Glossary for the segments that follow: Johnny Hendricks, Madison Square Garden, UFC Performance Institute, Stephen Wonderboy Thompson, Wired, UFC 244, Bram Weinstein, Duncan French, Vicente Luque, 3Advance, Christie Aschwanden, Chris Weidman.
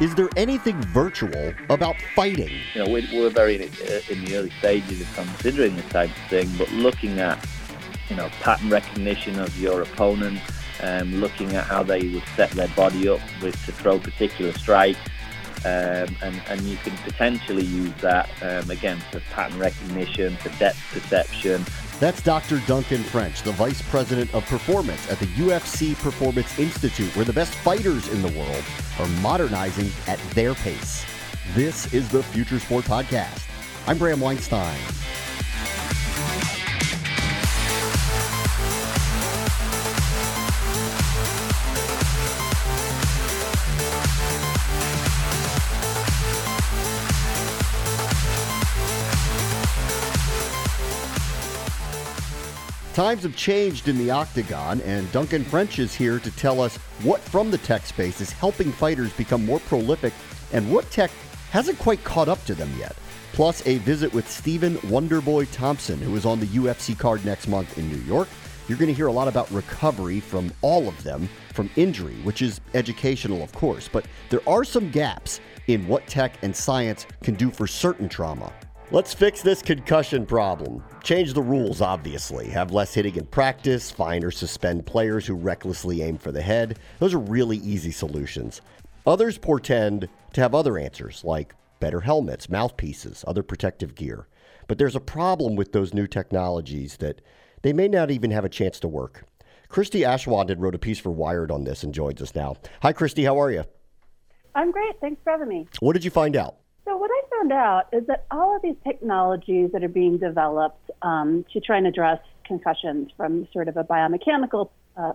Is there anything virtual about fighting? You know, we're very in the early stages of considering this type of thing, but looking at, you know, pattern recognition of your opponent, looking at how they would set their body up to throw particular strikes, and you can potentially use that, again, for pattern recognition, for depth perception. That's Dr. Duncan French, the Vice President of Performance at the UFC Performance Institute, where the best fighters in the world are modernizing at their pace. This is the Future Sport Podcast. I'm Bram Weinstein. Times have changed in the octagon, and Duncan French is here to tell us what from the tech space is helping fighters become more prolific and what tech hasn't quite caught up to them yet. Plus, a visit with Stephen Wonderboy Thompson, who is on the UFC card next month in New York. You're going to hear a lot about recovery from all of them from injury, which is educational, of course, but there are some gaps in what tech and science can do for certain trauma. Let's fix this concussion problem. Change the rules, obviously. Have less hitting in practice, fine or suspend players who recklessly aim for the head. Those are really easy solutions. Others portend to have other answers, like better helmets, mouthpieces, other protective gear. But there's a problem with those new technologies that they may not even have a chance to work. Christie Aschwanden wrote a piece for Wired on this and joins us now. Hi, Christie. How are you? I'm great. Thanks for having me. What did you find out? So what I found out is that all of these technologies that are being developed to try and address concussions from sort of a biomechanical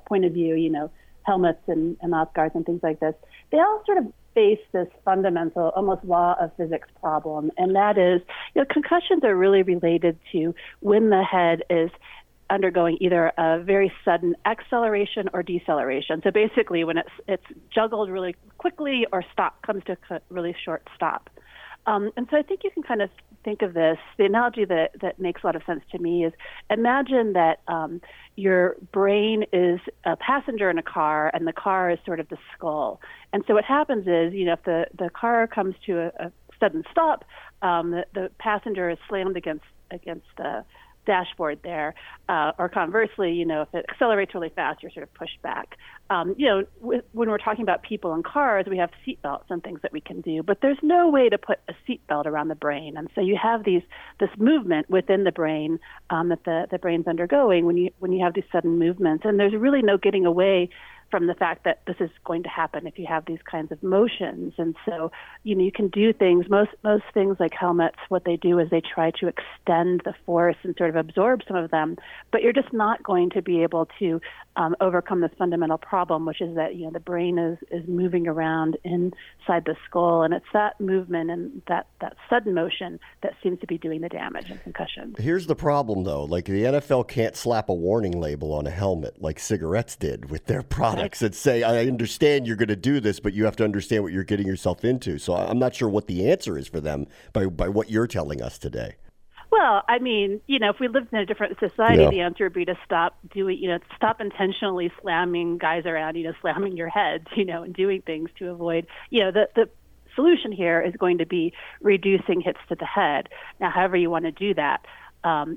point of view, you know, helmets and mouth guards and things like this, they all sort of face this fundamental, almost law of physics problem. And that is, you know, concussions are really related to when the head is undergoing either a very sudden acceleration or deceleration. So basically when it's juggled really quickly or comes to a really short stop. And so I think you can kind of think of this, the analogy that makes a lot of sense to me is imagine that your brain is a passenger in a car and the car is sort of the skull. And so what happens is, you know, if the car comes to a sudden stop, the passenger is slammed against the dashboard there, or conversely, you know, if it accelerates really fast, you're sort of pushed back. You know, when we're talking about people and cars, we have seatbelts and things that we can do, but there's no way to put a seatbelt around the brain, and so you have this movement within the brain that the brain's undergoing when you have these sudden movements, and there's really no getting away from the fact that this is going to happen if you have these kinds of motions. And so, you know, you can do things, most things like helmets, what they do is they try to extend the force and sort of absorb some of them, but you're just not going to be able to overcome this fundamental problem, which is that, you know, the brain is moving around inside the skull, and it's that movement and that sudden motion that seems to be doing the damage and concussion. Here's the problem, though. Like, the NFL can't slap a warning label on a helmet like cigarettes did with their product. That say, I understand you're going to do this, but you have to understand what you're getting yourself into. So I'm not sure what the answer is for them by what you're telling us today. Well, I mean, you know, if we lived in a different society, the answer would be to stop intentionally slamming guys around, you know, slamming your heads, you know, and doing things to avoid, you know, the solution here is going to be reducing hits to the head. Now, however you want to do that.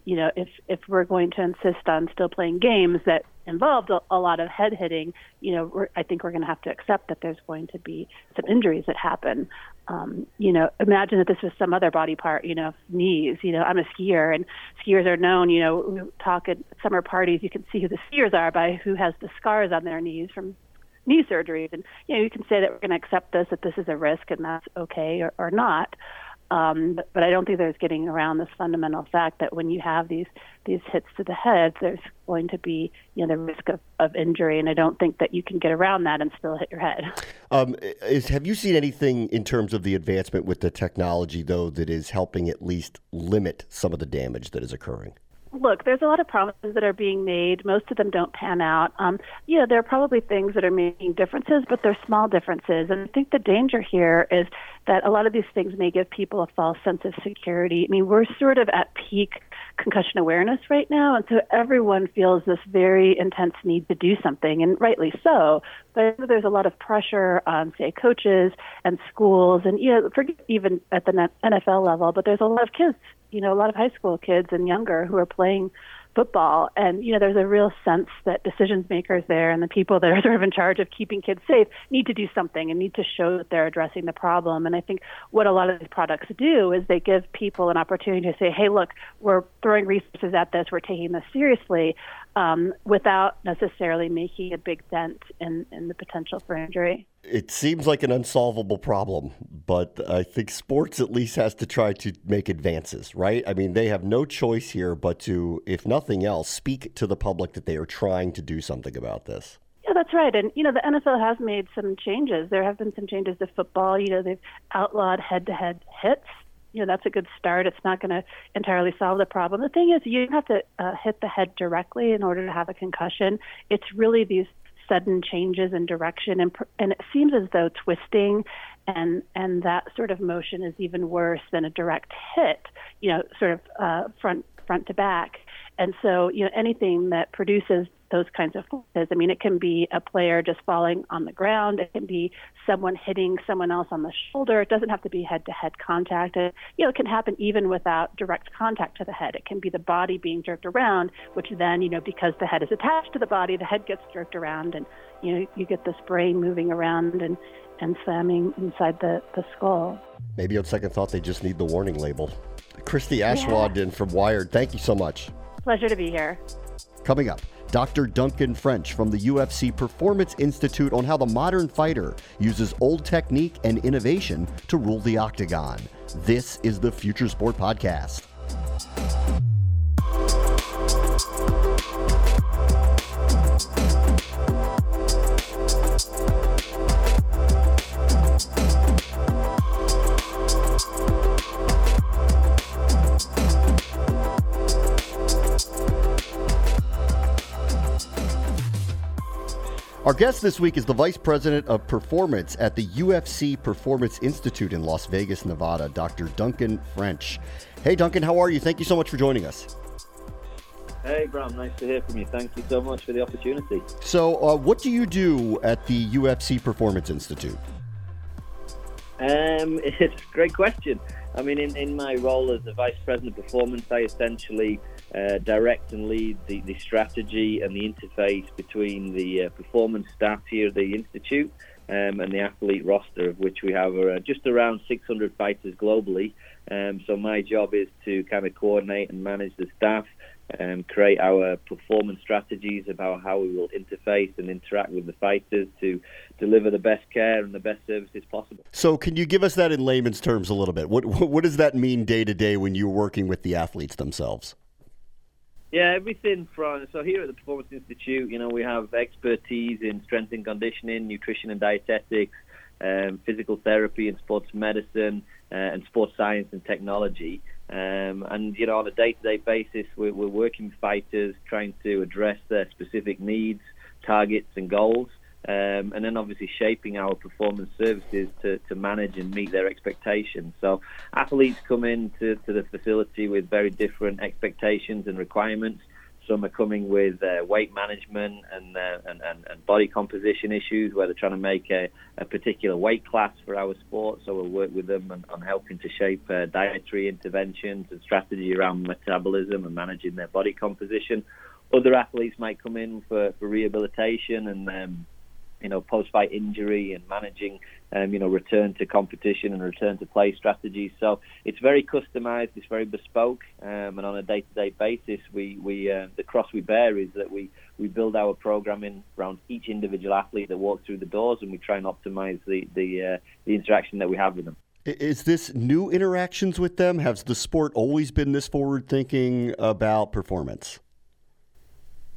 You know, if we're going to insist on still playing games that involved a lot of head hitting, you know, I think we're going to have to accept that there's going to be some injuries that happen. You know, imagine that this was some other body part, you know, knees. You know, I'm a skier, and skiers are known, you know, we talk at summer parties, you can see who the skiers are by who has the scars on their knees from knee surgeries. And, you know, you can say that we're going to accept this, that this is a risk and that's okay or not. But I don't think there's getting around this fundamental fact that when you have these hits to the head, there's going to be the risk of injury, and I don't think that you can get around that and still hit your head. Have you seen anything in terms of the advancement with the technology, though, that is helping at least limit some of the damage that is occurring? Look, there's a lot of promises that are being made. Most of them don't pan out. There are probably things that are making differences, but they're small differences. And I think the danger here is that a lot of these things may give people a false sense of security. I mean, we're sort of at peak concussion awareness right now, and so everyone feels this very intense need to do something, and rightly so. But there's a lot of pressure on, say, coaches and schools, and forget even at the NFL level, but there's a lot of kids, a lot of high school kids and younger who are playing football. And, there's a real sense that decision makers there and the people that are sort of in charge of keeping kids safe need to do something and need to show that they're addressing the problem. And I think what a lot of these products do is they give people an opportunity to say, hey, look, we're throwing resources at this, we're taking this seriously, without necessarily making a big dent in the potential for injury. It seems like an unsolvable problem, but I think sports at least has to try to make advances, right? I mean, they have no choice here but to, if nothing else, speak to the public that they are trying to do something about this. Yeah, that's right. And, the NFL has made some changes. There have been some changes to football. They've outlawed head-to-head hits. That's a good start. It's not going to entirely solve the problem. The thing is, you don't have to hit the head directly in order to have a concussion. It's really these sudden changes in direction, and it seems as though twisting and that sort of motion is even worse than a direct hit, sort of front to back. And so, anything that produces those kinds of forces, I mean, it can be a player just falling on the ground. It can be someone hitting someone else on the shoulder. It doesn't have to be head-to-head contact. And, it can happen even without direct contact to the head. It can be the body being jerked around, which then, because the head is attached to the body, the head gets jerked around, and, you get this brain moving around and slamming inside the skull. Maybe on second thought, they just need the warning label. Christie Aschwanden from Wired, thank you so much. Pleasure to be here. Coming up, Dr. Duncan French from the UFC Performance Institute on how the modern fighter uses old technique and innovation to rule the octagon. This is the Future Sport Podcast. Our guest this week is the Vice President of Performance at the UFC Performance Institute in Las Vegas, Nevada, Dr. Duncan French. Hey, Duncan, how are you? Thank you so much for joining us. Hey, Bram, nice to hear from you. Thank you so much for the opportunity. So what do you do at the UFC Performance Institute? It's a great question. I mean, in my role as the Vice President of Performance, I essentially direct and lead the strategy and the interface between the performance staff here at the Institute and the athlete roster, of which we have just around 600 fighters globally. So my job is to kind of coordinate and manage the staff and create our performance strategies about how we will interface and interact with the fighters to deliver the best care and the best services possible. So can you give us that in layman's terms a little bit? What does that mean day to day when you're working with the athletes themselves? Yeah, everything from, so here at the Performance Institute, we have expertise in strength and conditioning, nutrition and dietetics, physical therapy and sports medicine, and sports science and technology. And on a day-to-day basis, we're working with fighters, trying to address their specific needs, targets and goals, and then obviously shaping our performance services to manage and meet their expectations. So athletes come into the facility with very different expectations and requirements. Some are coming with weight management and body composition issues where they're trying to make a particular weight class for our sport. So we'll work with them on helping to shape dietary interventions and strategy around metabolism and managing their body composition. Other athletes might come in for rehabilitation and post-fight injury and managing, return to competition and return to play strategies. So it's very customized, it's very bespoke, and on a day-to-day basis, we the cross we bear is that we build our programming around each individual athlete that walks through the doors, and we try and optimize the interaction that we have with them. Is this new interactions with them? Has the sport always been this forward-thinking about performance?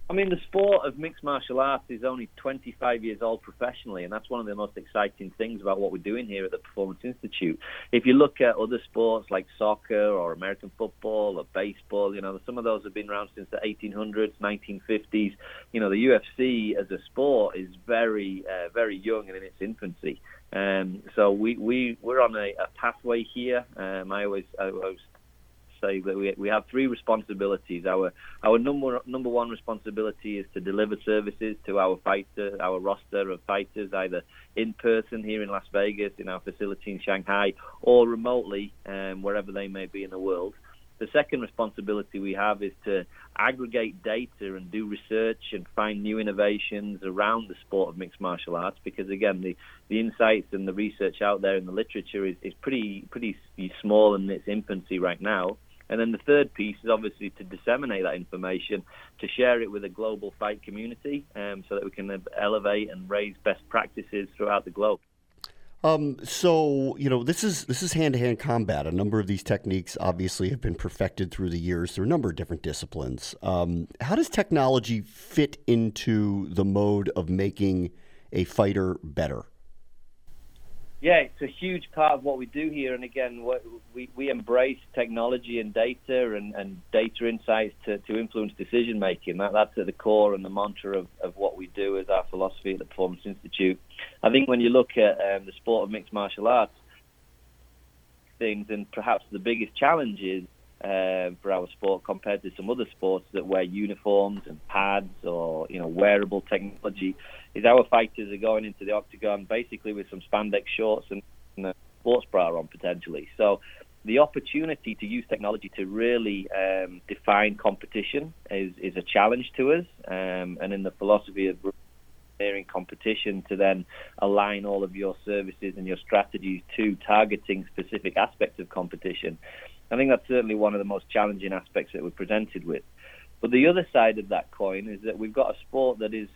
I mean, the sport of mixed martial arts is only 25 years old professionally, and that's one of the most exciting things about what we're doing here at the Performance Institute. If you look at other sports like soccer or American football or baseball, you know, some of those have been around since the 1800s, 1950s. You know, the UFC as a sport is very young and in its infancy. So we're on a pathway here. I always say that we have three responsibilities. Our number one responsibility is to deliver services to our roster of fighters, either in person here in Las Vegas in our facility in Shanghai, or remotely wherever they may be in the world. The second responsibility we have is to aggregate data and do research and find new innovations around the sport of mixed martial arts, because again, the insights and the research out there in the literature is pretty small in its infancy right now. And then the third piece is obviously to disseminate that information, to share it with a global fight community, so that we can elevate and raise best practices throughout the globe. So, you know, this is hand-to-hand combat. A number of these techniques obviously have been perfected through the years through a number of different disciplines. How does technology fit into the mode of making a fighter better? Yeah, it's a huge part of what we do here. And again, we embrace technology and data and data insights to influence decision-making. That's at the core and the mantra of what we do as our philosophy at the Performance Institute. I think when you look at the sport of mixed martial arts things, and perhaps the biggest challenge is for our sport compared to some other sports that wear uniforms and pads or, you know, wearable technology, is our fighters are going into the octagon basically with some spandex shorts and a sports bra on potentially. So the opportunity to use technology to really define competition is a challenge to us, and in the philosophy of competition, to then align all of your services and your strategies to targeting specific aspects of competition. I think that's certainly one of the most challenging aspects that we're presented with. But the other side of that coin is that we've got a sport that is,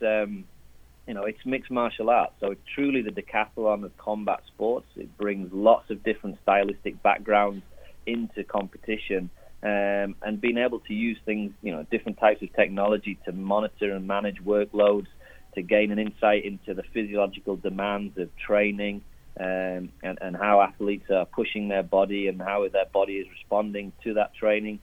it's mixed martial arts. So it's truly the decathlon of combat sports. It brings lots of different stylistic backgrounds into competition, and being able to use things, you know, different types of technology to monitor and manage workloads, to gain an insight into the physiological demands of training, and how athletes are pushing their body and how their body is responding to that training,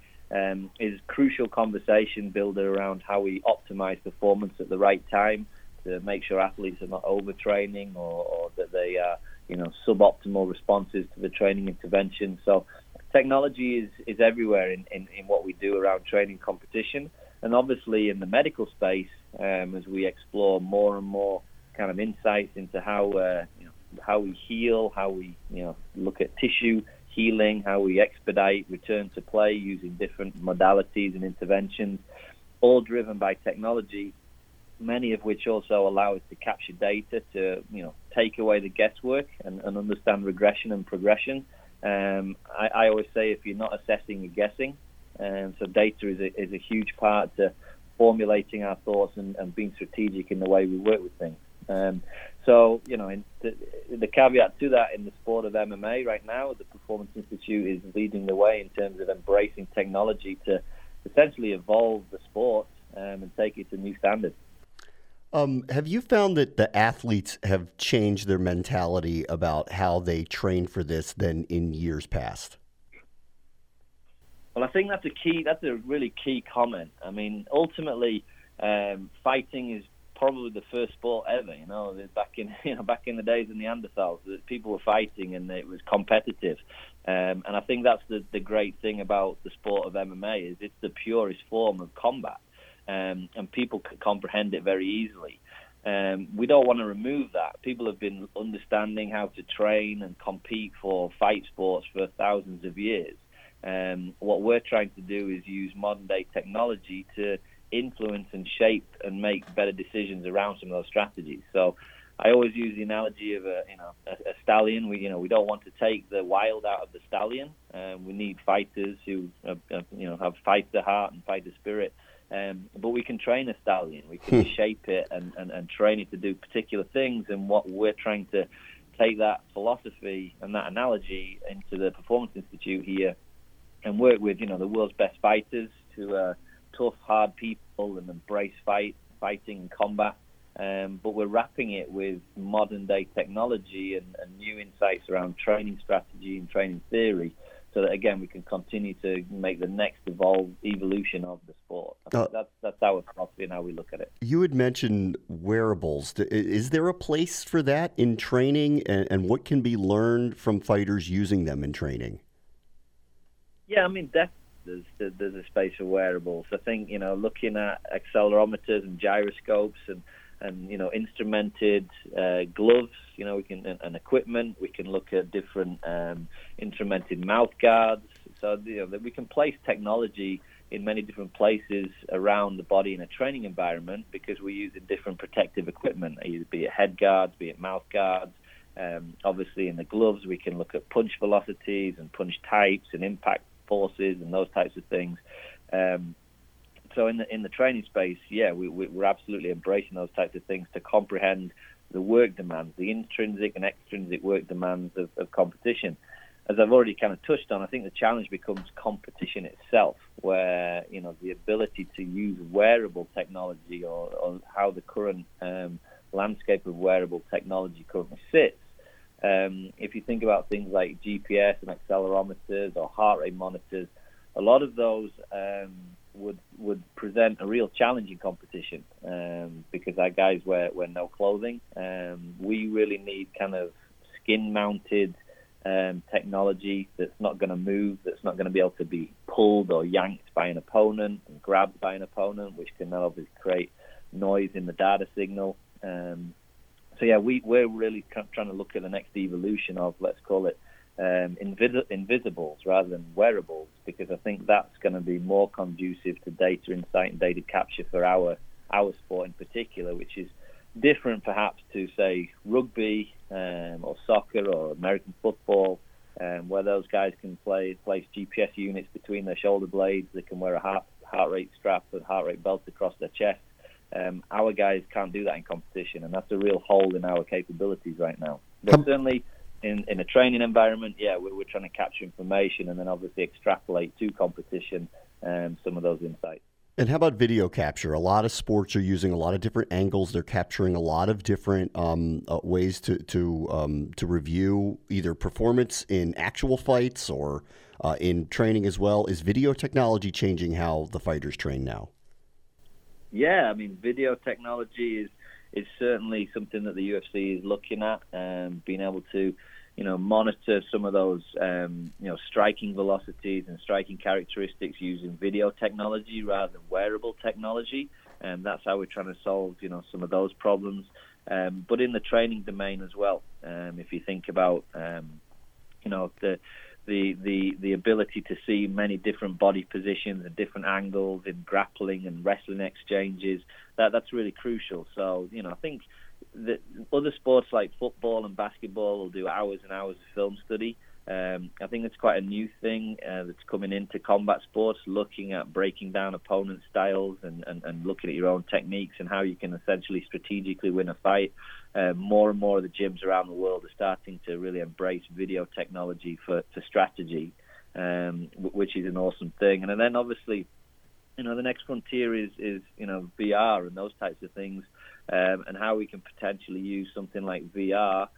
is crucial conversation builder around how we optimize performance at the right time to make sure athletes are not overtraining or that they are, you know, suboptimal responses to the training intervention. So technology is everywhere in what we do around training competition. And obviously in the medical space, as we explore more and more kind of insights into how we heal, how we, you know, look at tissue healing, how we expedite return to play using different modalities and interventions, all driven by technology, many of which also allow us to capture data to, you know, take away the guesswork and understand regression and progression. I always say if you're not assessing, you're guessing. And so data is a huge part to formulating our thoughts and being strategic in the way we work with things. So, you know, the caveat to that in the sport of MMA right now, the Performance Institute is leading the way in terms of embracing technology to essentially evolve the sport and take it to new standards. Have you found that the athletes have changed their mentality about how they train for this than in years past? Well, I think that's a really key comment. I mean, ultimately, fighting is probably the first sport ever, you know, back in the days of Neanderthals, that people were fighting and it was competitive. And I think that's the great thing about the sport of MMA is it's the purest form of combat, and people can comprehend it very easily. We don't want to remove that. People have been understanding how to train and compete for fight sports for thousands of years. What we're trying to do is use modern-day technology to influence and shape and make better decisions around some of those strategies. So I always use the analogy of a stallion. We don't want to take the wild out of the stallion. We need fighters who have fighter heart and fighter spirit. But we can train a stallion. We can shape it and train it to do particular things. And what we're trying to take that philosophy and that analogy into the Performance Institute here and work with, you know, the world's best fighters who are tough, hard people and embrace fighting and combat. But we're wrapping it with modern-day technology and new insights around training strategy and training theory so that, again, we can continue to make the next evolution of the sport. That's our philosophy and how we look at it. You had mentioned wearables. Is there a place for that in training, and what can be learned from fighters using them in training? Yeah, I mean, definitely. There's a space for wearables. I think, you know, looking at accelerometers and gyroscopes and you know, instrumented gloves, you know, we can and equipment. We can look at different instrumented mouth guards. So, you know, that we can place technology in many different places around the body in a training environment because we're using different protective equipment, either be it head guards, be it mouth guards. Obviously, in the gloves, we can look at punch velocities and punch types and impact forces and those types of things. So in the training space, yeah, we're absolutely embracing those types of things to comprehend the work demands, the intrinsic and extrinsic work demands of competition. As I've already kind of touched on, I think the challenge becomes competition itself, where, you know, the ability to use wearable technology or how the current landscape of wearable technology currently sits. If you think about things like GPS and accelerometers or heart rate monitors, a lot of those would present a real challenge in competition because our guys wear no clothing. We really need kind of skin-mounted technology that's not going to move, that's not going to be able to be pulled or yanked by an opponent and grabbed by an opponent, which can then obviously create noise in the data signal. So, yeah, we're really trying to look at the next evolution of, let's call it, invisibles rather than wearables, because I think that's going to be more conducive to data insight and data capture for our sport in particular, which is different perhaps to, say, rugby or soccer or American football, where those guys can place GPS units between their shoulder blades. They can wear a heart rate strap and heart rate belt across their chest. Our guys can't do that in competition, and that's a real hole in our capabilities right now. But certainly in a training environment, yeah, we're trying to capture information and then obviously extrapolate to competition some of those insights. And how about video capture? A lot of sports are using a lot of different angles. They're capturing a lot of different ways to review either performance in actual fights or in training as well. Is video technology changing how the fighters train now? Yeah, I mean, video technology is certainly something that the UFC is looking at, being able to, you know, monitor some of those, you know, striking velocities and striking characteristics using video technology rather than wearable technology, and that's how we're trying to solve, you know, some of those problems. But in the training domain as well, if you think about, you know, the ability to see many different body positions and different angles in grappling and wrestling exchanges, that's really crucial. So, you know, I think that other sports like football and basketball will do hours and hours of film study. I think it's quite a new thing that's coming into combat sports, looking at breaking down opponent styles and looking at your own techniques and how you can essentially strategically win a fight. More and more of the gyms around the world are starting to really embrace video technology for strategy, which is an awesome thing. And then obviously, you know, the next frontier is you know, VR and those types of things, and how we can potentially use something like VR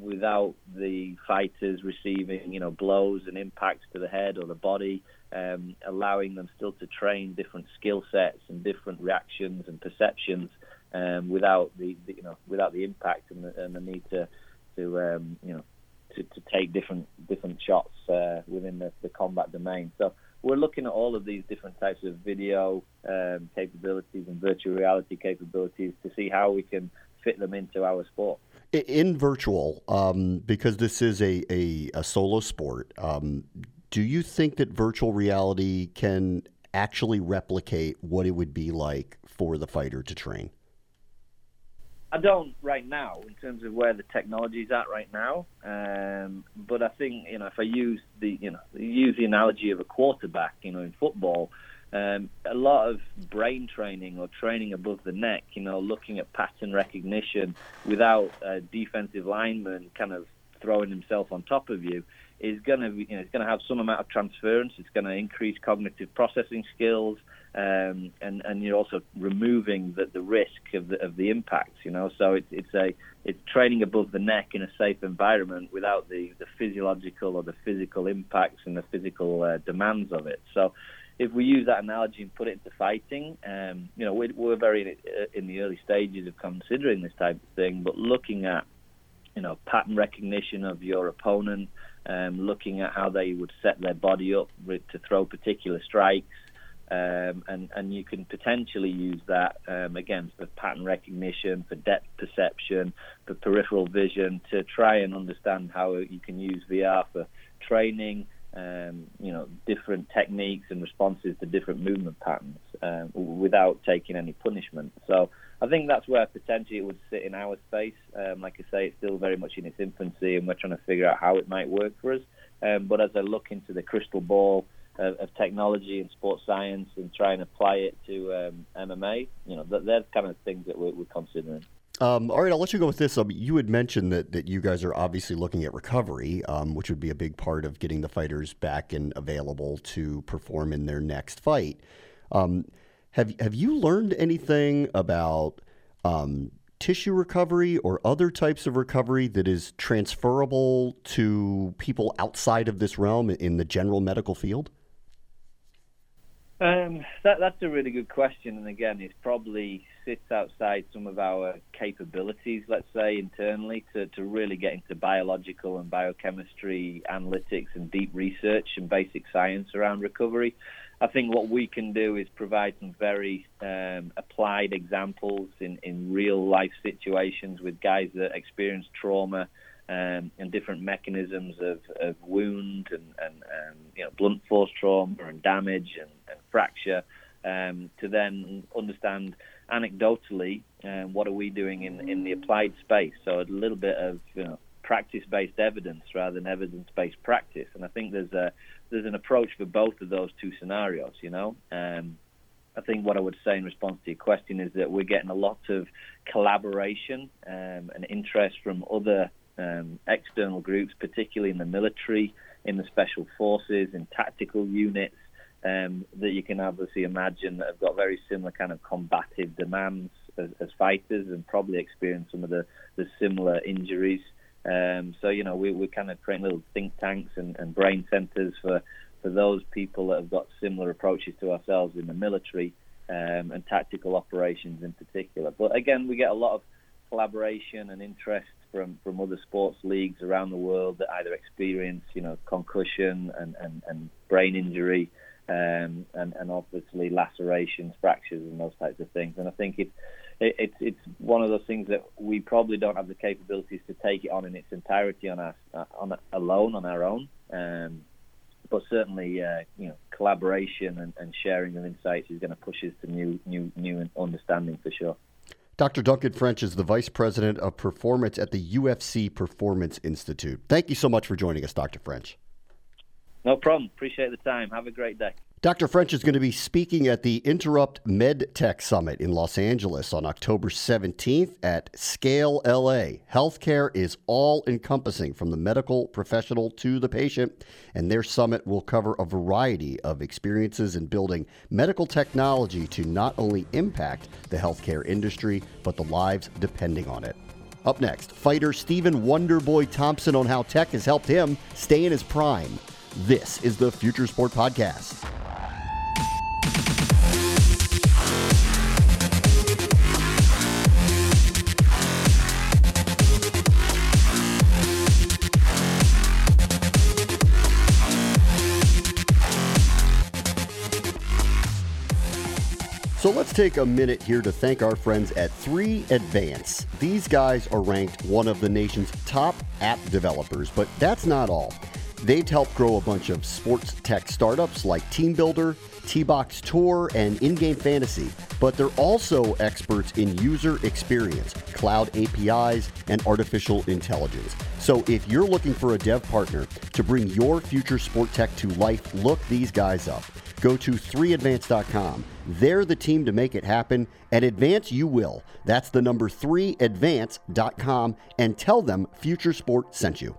without the fighters receiving, you know, blows and impacts to the head or the body, allowing them still to train different skill sets and different reactions and perceptions without the you know, without the impact and the need to you know, to take different shots within the combat domain. So we're looking at all of these different types of video capabilities and virtual reality capabilities to see how we can fit them into our sport. In virtual, because this is a solo sport, do you think that virtual reality can actually replicate what it would be like for the fighter to train? I don't right now, in terms of where the technology is at right now. But I think, you know, if I use the analogy of a quarterback, you know, in football, a lot of brain training or training above the neck, you know, looking at pattern recognition without a defensive lineman kind of throwing himself on top of you, is going to be, you know, it's going to have some amount of transference. It's going to increase cognitive processing skills, and you're also removing the risk of the impact, you know. So it's training above the neck in a safe environment without the physiological or the physical impacts and the physical demands of it. So if we use that analogy and put it into fighting, you know, we're very in the early stages of considering this type of thing, but looking at, you know, pattern recognition of your opponent, looking at how they would set their body up to throw particular strikes, and you can potentially use that, again, for pattern recognition, for depth perception, for peripheral vision, to try and understand how you can use VR for training, you know, different techniques and responses to different movement patterns, without taking any punishment. So I think that's where potentially it would sit in our space. Like I say, it's still very much in its infancy, and we're trying to figure out how it might work for us. But as I look into the crystal ball of technology and sports science and try and apply it to MMA, you know, they're kind of things that we're considering. All right, I'll let you go with this. You had mentioned that you guys are obviously looking at recovery, which would be a big part of getting the fighters back and available to perform in their next fight. Have you learned anything about tissue recovery or other types of recovery that is transferable to people outside of this realm in the general medical field? That's a really good question, and again, it probably sits outside some of our capabilities, let's say, internally, to really get into biological and biochemistry analytics and deep research and basic science around recovery. I think what we can do is provide some very applied examples in real-life situations with guys that experience trauma, and different mechanisms of wound and you know, blunt force trauma and damage and fracture, to then understand anecdotally what are we doing in the applied space. So a little bit of, you know, practice-based evidence rather than evidence-based practice. And I think there's an approach for both of those two scenarios, you know. I think what I would say in response to your question is that we're getting a lot of collaboration and interest from other external groups, particularly in the military, in the special forces, in tactical units, that you can obviously imagine that have got very similar kind of combative demands as fighters, and probably experience some of the similar injuries. So, you know, we're kind of creating little think tanks and brain centers for those people that have got similar approaches to ourselves in the military, and tactical operations in particular. But again, we get a lot of collaboration and interest from other sports leagues around the world that either experience, you know, concussion and brain injury, and obviously lacerations, fractures, and those types of things. And I think it's one of those things that we probably don't have the capabilities to take it on in its entirety on our own. But certainly, you know, collaboration and sharing of insights is going to push us to new understanding for sure. Dr. Duncan French is the Vice President of Performance at the UFC Performance Institute. Thank you so much for joining us, Dr. French. No problem. Appreciate the time. Have a great day. Dr. French is going to be speaking at the Interrupt MedTech Summit in Los Angeles on October 17th at Scale LA. Healthcare is all-encompassing, from the medical professional to the patient, and their summit will cover a variety of experiences in building medical technology to not only impact the healthcare industry, but the lives depending on it. Up next, fighter Stephen Wonderboy Thompson on how tech has helped him stay in his prime. This is the Future Sport Podcast. So let's take a minute here to thank our friends at 3Advance. These guys are ranked one of the nation's top app developers, but that's not all. They've helped grow a bunch of sports tech startups like Team Builder, T-Box Tour, and In-Game Fantasy, but they're also experts in user experience, cloud APIs, and artificial intelligence. So if you're looking for a dev partner to bring your future sport tech to life, look these guys up. Go to 3Advance.com. They're the team to make it happen. At Advance, you will. That's the number 3Advance.com, and tell them Future Sport sent you.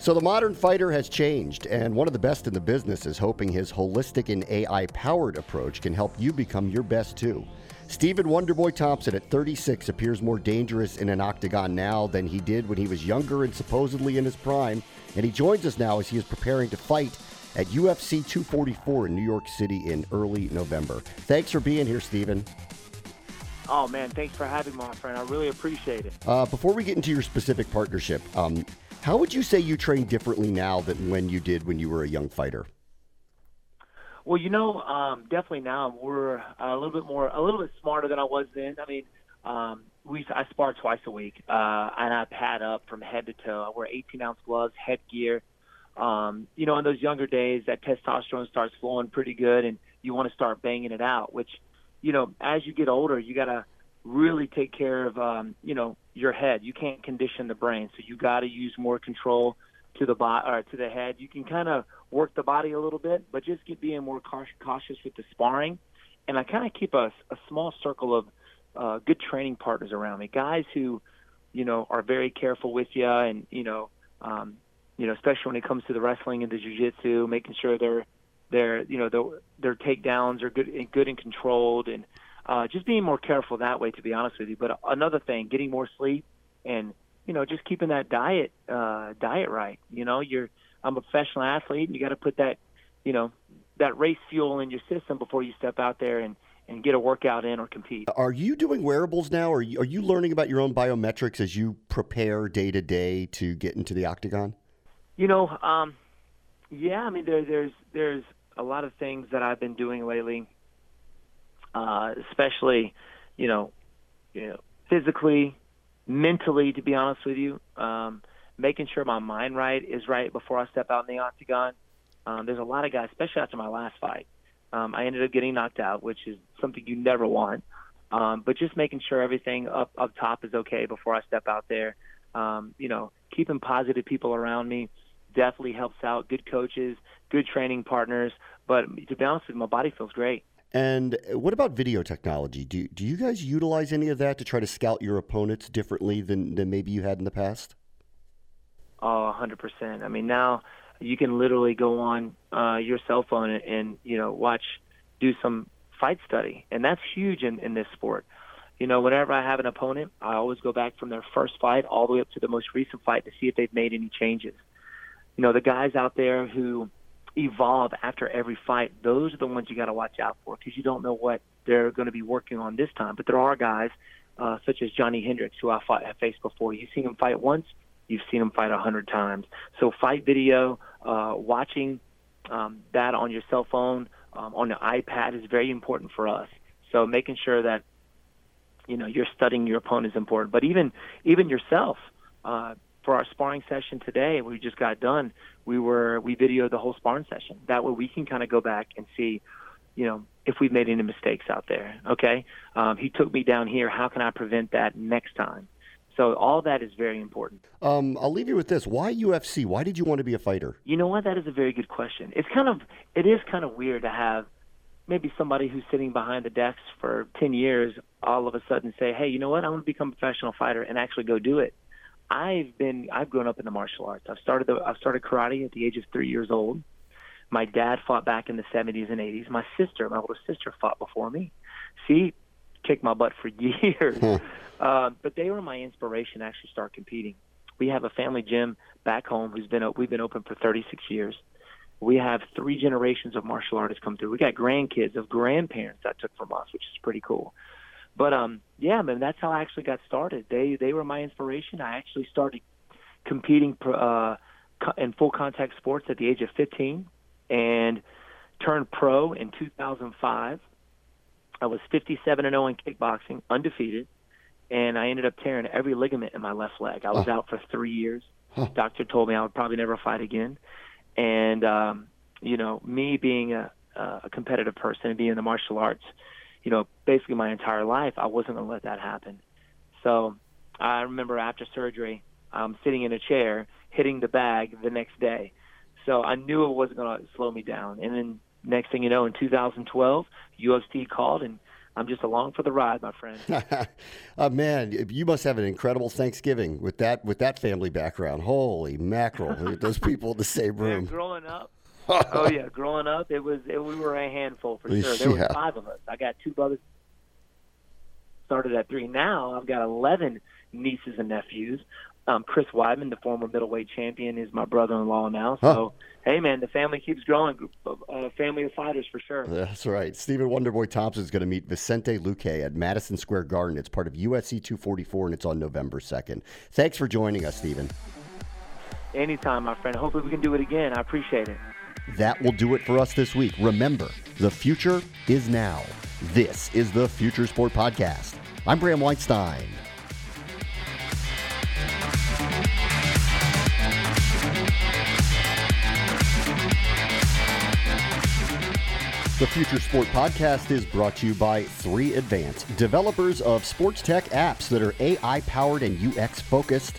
So the modern fighter has changed, and one of the best in the business is hoping his holistic and AI-powered approach can help you become your best too. Stephen Wonderboy Thompson at 36 appears more dangerous in an octagon now than he did when he was younger and supposedly in his prime, and he joins us now as he is preparing to fight at UFC 244 in New York City in early November. Thanks for being here, Stephen. Oh, man, thanks for having me, my friend. I really appreciate it. Before we get into your specific partnership, how would you say you train differently now than when you did when you were a young fighter? Well, definitely now we're a little bit smarter than I was then. I mean, I spar twice a week, and I pad up from head to toe. I wear 18-ounce gloves, headgear. In those younger days, that testosterone starts flowing pretty good, and you want to start banging it out, which, as you get older, you got to really take care of, your head. You can't condition the brain, so you got to use more control to the body or to the head. You can kind of work the body a little bit, but just keep being more cautious with the sparring. And I kind of keep a small circle of good training partners around me, guys who, are very careful with you, and especially when it comes to the wrestling and the jiu-jitsu, making sure their takedowns are good and controlled, and just being more careful that way, to be honest with you. But another thing, getting more sleep and, just keeping that diet right. I'm a professional athlete, and you got to put that, that race fuel in your system before you step out there and get a workout in or compete. Are you doing wearables now? Or are you learning about your own biometrics as you prepare day to day to get into the octagon? Yeah, I mean, there's a lot of things that I've been doing lately. Especially, physically, mentally, to be honest with you, making sure my mind is right before I step out in the octagon. There's a lot of guys, especially after my last fight, I ended up getting knocked out, which is something you never want. But just making sure everything up top is okay before I step out there. Keeping positive people around me definitely helps out. Good coaches, good training partners. But to be honest with you, my body feels great. And what about video technology? Do you guys utilize any of that to try to scout your opponents differently than maybe you had in the past? Oh, 100%. I mean, now you can literally go on your cell phone and do some fight study. And that's huge in this sport. Whenever I have an opponent, I always go back from their first fight all the way up to the most recent fight to see if they've made any changes. The guys out there who evolve after every fight, those are the ones you got to watch out for, because you don't know what they're going to be working on this time. But there are guys such as Johnny Hendricks, who I faced before. You've seen him fight once, you've seen him fight 100 times. So fight video, watching that on your cell phone, on the iPad is very important for us. So making sure that you're studying your opponent is important. But even yourself, for our sparring session today, we just got done. We videoed the whole sparring session. That way we can kind of go back and see, if we've made any mistakes out there. Okay. He took me down here. How can I prevent that next time? So all that is very important. I'll leave you with this. Why UFC? Why did you want to be a fighter? You know what? That is a very good question. It is kind of weird to have maybe somebody who's sitting behind the desks for 10 years, all of a sudden say, hey, you know what? I want to become a professional fighter and actually go do it. I've grown up in the martial arts. I've started karate at the age of 3 years old. My dad fought back in the 70s and 80s. My older sister fought before me. She kicked my butt for years. But they were my inspiration to actually start competing. We have a family gym back home we've been open for 36 years. We have 3 generations of martial artists come through. We got grandkids of grandparents that took from us, which is pretty cool. But, yeah, man, that's how I actually got started. They were my inspiration. I actually started competing in full-contact sports at the age of 15 and turned pro in 2005. I was 57-0 in kickboxing, undefeated, and I ended up tearing every ligament in my left leg. I was out for 3 years. Doctor told me I would probably never fight again. And, me being a competitive person and being in the martial arts, basically my entire life, I wasn't going to let that happen. So I remember after surgery, sitting in a chair, hitting the bag the next day. So I knew it wasn't going to slow me down. And then next thing you know, in 2012, UFC called, and I'm just along for the ride, my friend. Oh, man, you must have an incredible Thanksgiving with that family background. Holy mackerel, those people in the same room. Yeah, growing up. Oh, yeah, growing up, we were a handful for sure. There were five of us. I got two brothers. Started at three. Now I've got 11 nieces and nephews. Chris Weidman, the former middleweight champion, is my brother-in-law now. So, hey, man, the family keeps growing. A family of fighters for sure. That's right. Stephen Wonderboy Thompson is going to meet Vicente Luque at Madison Square Garden. It's part of UFC 244, and it's on November 2nd. Thanks for joining us, Stephen. Anytime, my friend. Hopefully we can do it again. I appreciate it. That will do it for us this week. Remember, the future is now. This is the Future Sport Podcast. I'm Bram Whitestein. The Future Sport Podcast is brought to you by 3Advance, developers of sports tech apps that are AI-powered and UX-focused.